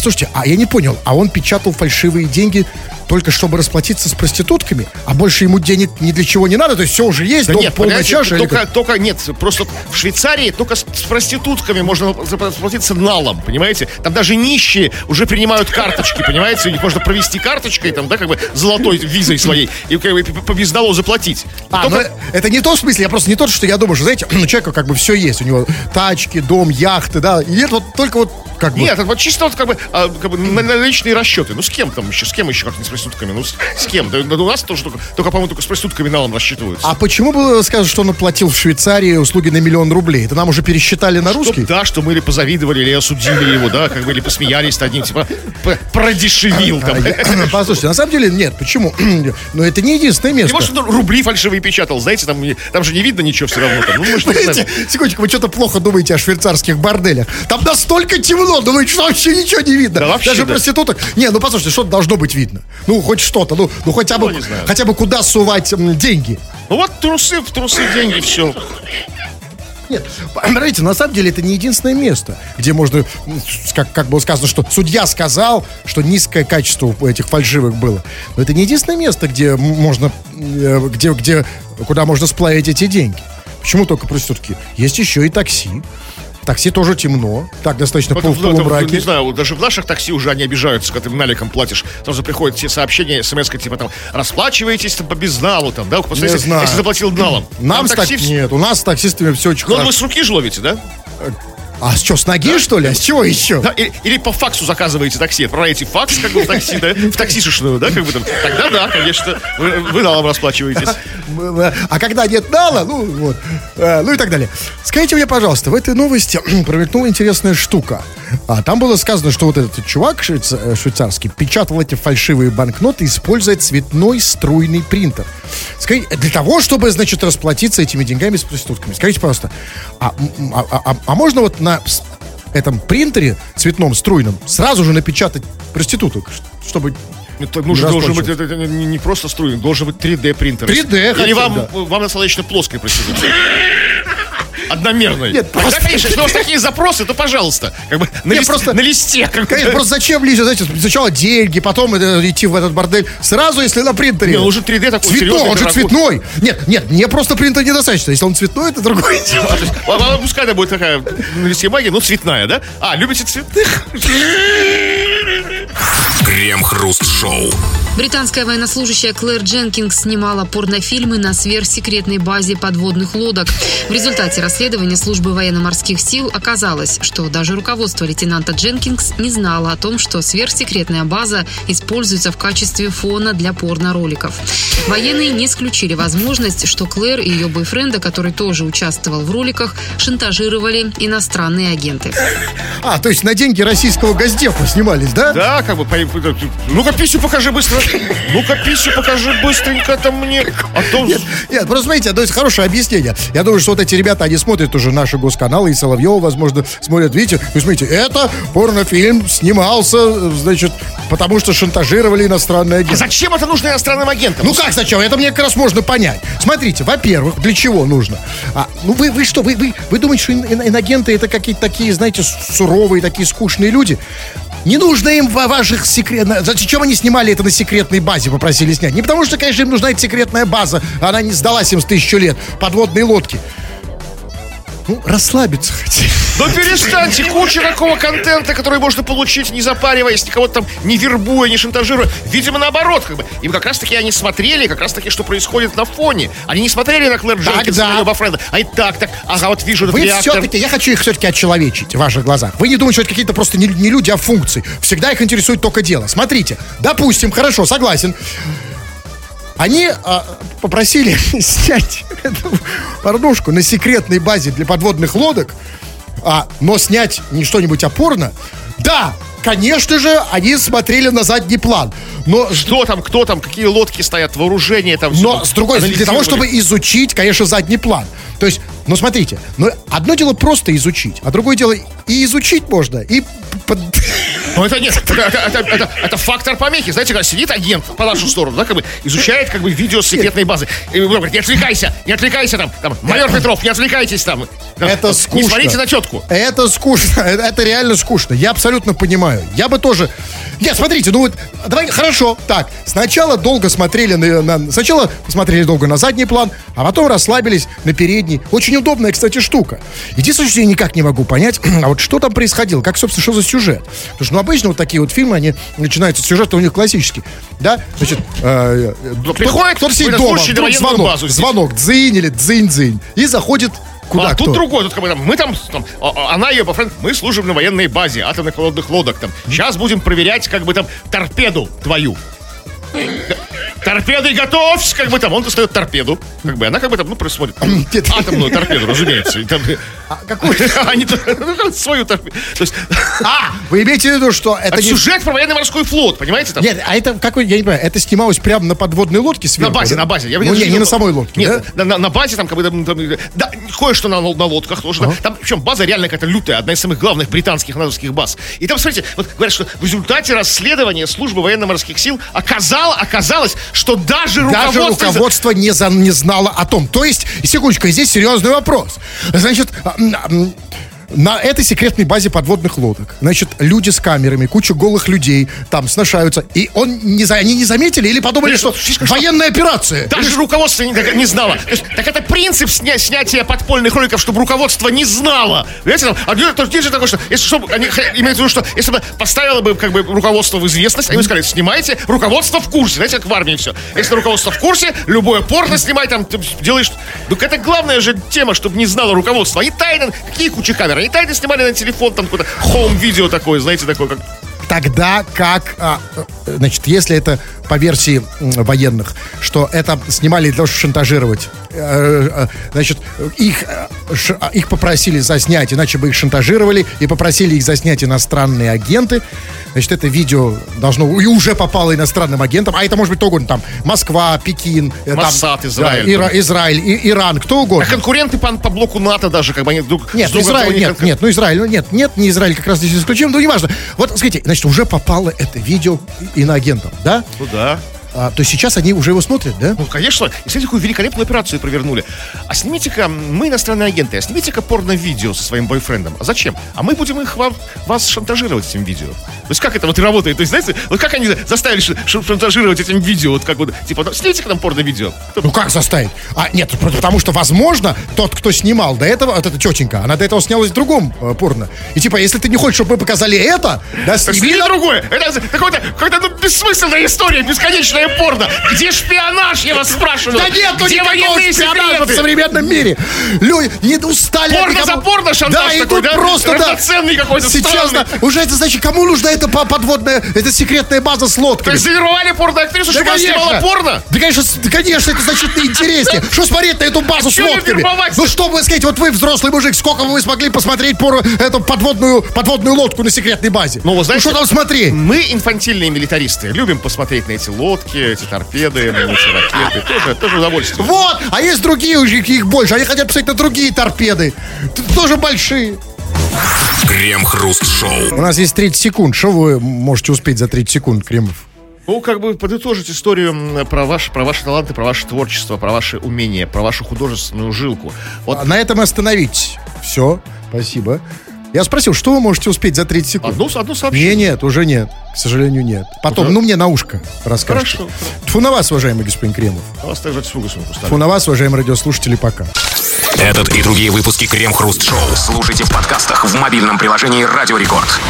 Слушайте, а я не понял, а он печатал фальшивые деньги только чтобы расплатиться с проститутками, а больше ему денег ни для чего не надо, то есть все уже есть, да дом, нет, полная чаша. Только, только нет, просто в Швейцарии только с, с проститутками можно расплатиться налом, понимаете? Там даже нищие уже принимают карточки, понимаете? У них можно провести карточкой, там, да, как бы золотой визой своей, и как бы по безналу заплатить. А, только... это не то в смысле, я просто не то, что я думаю, что, знаете, у человека как бы все есть, у него тачки, дом, яхты, да, и это вот только вот как бы... Нет, это вот чисто вот как бы, а, как бы наличные расчеты, ну с кем там еще, с кем еще, как не с проститутками, ну с, с кем? Да, у нас тоже только, только, по-моему, только с проститутками налом рассчитываются. А почему было сказано, что он оплатил в Швейцарии услуги на миллион рублей? Это нам уже пересчитали на что, русский? Да, что мы или позавидовали, или осудили его, да, как бы, или посмеялись над ним, типа, продешевил там. Послушайте, на самом деле, нет, почему? Но это не единственное место. Может, он рубли фальшивые печатал, знаете, там, там же не видно ничего все равно. Там. Ну, может, знаете, секундочку, вы что-то плохо думаете о швейцарских борделях. Там настолько темно, думаю, что вообще ничего не видно. Да, вообще, даже да. проституток. Не, ну, послушайте, что-то должно быть видно. Ну, хоть что-то, ну, ну хотя бы, хотя бы куда сувать м, деньги. Ну вот трусы, в трусы деньги, все. Нет, смотрите, на самом деле это не единственное место, где можно, как, как было сказано, что судья сказал, что низкое качество этих фальшивых было. Но это не единственное место, где можно, где, где, куда можно сплавить эти деньги. Почему только проститутки? Есть еще и такси. Такси тоже темно. Так, достаточно пол, в полумраке. Там, не знаю, вот даже в наших такси уже они обижаются, когда ты наликом платишь. Там же приходят все сообщения, смс-ка, типа там, расплачиваетесь там по безналу, там, да? После, не если, знаю. Если заплатил налом. Нам с такси... Нет, у нас с таксистами все очень хорошо. Ну, вы с руки же ловите, да? А что, с ноги, да? Что ли? А с чего еще? Да, или, или по факсу заказываете такси, отправляете факс, как бы в такси, да? В таксишечную, да, как бы там. Тогда да, конечно, вы, вы налом расплачиваетесь. А когда нет нала, ну вот, ну и так далее. Скажите мне, пожалуйста, в этой новости промелькнула интересная штука. А там было сказано, что вот этот чувак швейцарский печатал эти фальшивые банкноты, используя цветной струйный принтер. Скажите, для того, чтобы, значит, расплатиться этими деньгами с проститутками. Скажите, пожалуйста, а, а, а, а можно вот на этом принтере цветном, струйном, сразу же напечатать проституток, чтобы... Это нужно, должен быть, это не, не просто струйный, должен быть три дэ принтер. три дэ? Или хотим, вам, да. вам достаточно плоская проститутка? Одномерной. Нет, просто... Конечно, если у вас такие запросы, то пожалуйста. Как бы на, Нет, лист... просто... на листе. Как... Конечно, просто зачем лезть? Знаете, сначала деньги, потом идти в этот бордель. Сразу, если на принтере. Нет, он же три дэ такой цветной, серьезный. Он же цветной. Нет, нет, мне просто принтер недостаточно. Если он цветной, это другое дело. А, пускай это будет такая на листе магия, но цветная, да? А, любите цветных? Крем-хруст-шоу. Британская военнослужащая Клэр Дженкинс снимала порнофильмы на сверхсекретной базе подводных лодок. В результате расследования службы военно-морских сил оказалось, что даже руководство лейтенанта Дженкинс не знало о том, что сверхсекретная база используется в качестве фона для порно-роликов. Военные не исключили возможность, что Клэр и ее бойфренда, который тоже участвовал в роликах, шантажировали иностранные агенты. А, то есть на деньги российского Госдепа снимались, да? Да, как бы... Ну-ка, писю покажи быстро. Ну-ка, пищу покажи быстренько-то мне. А то... Нет, нет, просто смотрите, это хорошее объяснение. Я думаю, что вот эти ребята, они смотрят уже наши госканалы, и Соловьева, возможно, смотрят, видите, вы смотрите, это порнофильм снимался, значит, потому что шантажировали иностранные агенты. А зачем это нужно иностранным агентам? Ну как зачем? Это мне как раз можно понять. Смотрите, во-первых, для чего нужно? А, ну вы, вы что, вы, вы, вы думаете, что инагенты это какие-то такие, знаете, суровые, такие скучные люди? Не нужно им ваших секретных... Зачем они снимали это на секретной базе, попросили снять? Не потому что, конечно, им нужна эта секретная база. Она не сдалась им с тысячу лет. Подводные лодки. Ну, расслабиться хотели. Ну, перестаньте, куча такого контента, который можно получить, не запариваясь, никого там не вербуя, не шантажируя. Видимо, наоборот, как бы. Им как раз-таки они смотрели, как раз-таки, что происходит на фоне. Они не смотрели на Клэр Дженкинс, на ее бафренда. Они так, так, ага, вот вижу этот реактор. Все-таки, я хочу их все-таки отчеловечить в ваших глазах. Вы не думаете, что это какие-то просто не, не люди, а функции. Всегда их интересует только дело. Смотрите, допустим, хорошо, согласен. Они а, попросили снять эту порнушку на секретной базе для подводных лодок, а, но снять не что-нибудь опорно. Да, конечно же, они смотрели на задний план. Но что там, кто там, какие лодки стоят, вооружение там. Но, с другой стороны, для того, чтобы изучить, конечно, задний план. То есть, ну смотрите, ну, одно дело просто изучить, а другое дело и изучить можно, и... Под... Ну, это нет, это, это, это, это фактор помехи. Знаете, когда сидит агент по нашу сторону, да, как бы изучает как бы видео с секретной базы. И говорит, не отвлекайся, не отвлекайся там, там майор Петров, не отвлекайтесь там. Это не скучно. Не смотрите на тетку. Это скучно, это, это реально скучно. Я абсолютно понимаю. Я бы тоже... Нет, смотрите, ну вот, давай, хорошо, так, сначала долго смотрели на... на сначала смотрели долго на задний план, а потом расслабились на передний. Очень удобная, кстати, штука. Единственное, что я никак не могу понять, а вот что там происходило, как, собственно, что за сюжет. Потому что, ну, обычно вот такие вот фильмы, они начинаются с сюжета, у них классический, да? Значит, э, кто, приходит, кто-то сидит дома, вдруг звонок, звонок, дзынь или дзынь-дзынь, и заходит куда а кто? Тут другое, тут как бы там, мы там, там она и ее бойфренд, мы служим на военной базе атомных подводных лодок, там, сейчас будем проверять, как бы там, торпеду твою. Торпедой готовься, как бы там, он достает торпеду, как бы, она как бы там, ну, просмотрит атомную торпеду, разумеется. Какую? Свою торпеду. А, вы имеете в виду, что это сюжет про военно-морской флот, понимаете? Нет, а это, какой, я не понимаю, это снималось прямо на подводной лодке сверху? На базе, на базе. Ну, не на самой лодке, нет, на базе там, как бы, да, кое-что на лодках тоже. Там, причем, база реально какая-то лютая, одна из самых главных британских натовских баз. И там, смотрите, вот говорят, что в результате расследования службы военно-морских сил оказало, оказалось, что даже руководство, даже руководство не, за, не знало о том. То есть, секундочку, здесь серьезный вопрос. Значит, На этой секретной базе подводных лодок, значит, люди с камерами, куча голых людей там сношаются. И он не, они не заметили или подумали, что, что военная операция. Даже руководство не, не знало. Так это принцип сня, снятия подпольных роликов, чтобы руководство не знало. Понимаете? А здесь же такое, что если чтобы, они, имеется в виду, что если бы поставило бы, как бы, руководство в известность, они бы сказали, снимайте, руководство в курсе. Знаете, как в армии все. Если руководство в курсе, любое порно снимай, там, делаешь... Так это главная же тема, чтобы не знало руководство. Они тайно... Какие кучи камер? Они тайно снимали на телефон, там, какое-то хоум-видео такое, знаете, такое, как... Тогда как, значит, если это по версии военных, что это снимали для того, чтобы шантажировать, значит, их, их попросили заснять, иначе бы их шантажировали, и попросили их заснять иностранные агенты, значит, это видео должно, и уже попало иностранным агентам, а это может быть кто угодно, там, Москва, Пекин, Масад, там, Израиль, да, Ира, Израиль и, Иран, кто угодно. А конкуренты по, по блоку НАТО даже, как бы, они друг, нет, друг Израиль, нет, конкур... нет, ну Израиль, нет, нет, не Израиль, как раз здесь исключим, ну, неважно. Вот, смотрите, значит, уже попало это видео иноагентам, да? Ну да. А, то сейчас они уже его смотрят, да? Ну, конечно. И смотрите, какую великолепную операцию провернули. А снимите-ка, мы иностранные агенты, а снимите-ка порно-видео со своим бойфрендом. А зачем? А мы будем их вам, вас шантажировать этим видео. То есть как это вот и работает? То есть, знаете, вот как они заставили шантажировать этим видео? Вот как вот, типа, снимите-ка нам порно-видео. Ну как заставить? А, нет, потому что, возможно, тот, кто снимал до этого, вот эта тетенька, она до этого снялась в другом э, порно. И типа, если ты не хочешь, чтобы мы показали это, да, сними нам... другое. Это какая-то, какая-то ну, бессмысленная история, бесконечная. Порно. Где шпионаж, я вас спрашиваю? Да нет, ну где военные секреты в современном мире? Люди не устали. Порно за порно шантаж такой, да? Просто равноценный какой-то странный. Уже это значит, кому нужна эта подводная, эта секретная база с лодками? То есть завербовали порно-актрису, чтобы она снимала порно? Да, конечно, конечно, это значительно интереснее. Что смотреть на эту базу с лодками? Ну что вы сказать, вот вы взрослый мужик, сколько вы смогли посмотреть эту подводную подводную лодку на секретной базе? Ну что там смотри? Мы инфантильные милитаристы, любим посмотреть на эти лодки. Эти торпеды, эти ракеты. Тоже, тоже удовольствие. Вот! А есть другие, их больше. Они хотят писать на другие торпеды. Тоже большие. Крем-хруст-шоу. У нас есть тридцать секунд. Что вы можете успеть за тридцать секунд, Кремов? Ну, как бы подытожить историю про ваши, про ваши таланты, про ваше творчество, про ваши умения, про вашу художественную жилку. Вот. А на этом остановить. Все. Спасибо. Я спросил, что вы можете успеть за тридцать секунд? Одну, одну сообщение. Нет, нет, уже нет. К сожалению, нет. Потом, уже? Ну, мне на ушко расскажете. Хорошо. Тьфу на вас, уважаемый господин Кремов. На вас также тьфу, господин Кустарев. Тьфу на вас, уважаемые радиослушатели, пока. Этот и другие выпуски Крем-хруст-шоу слушайте в подкастах в мобильном приложении Радио Рекорд.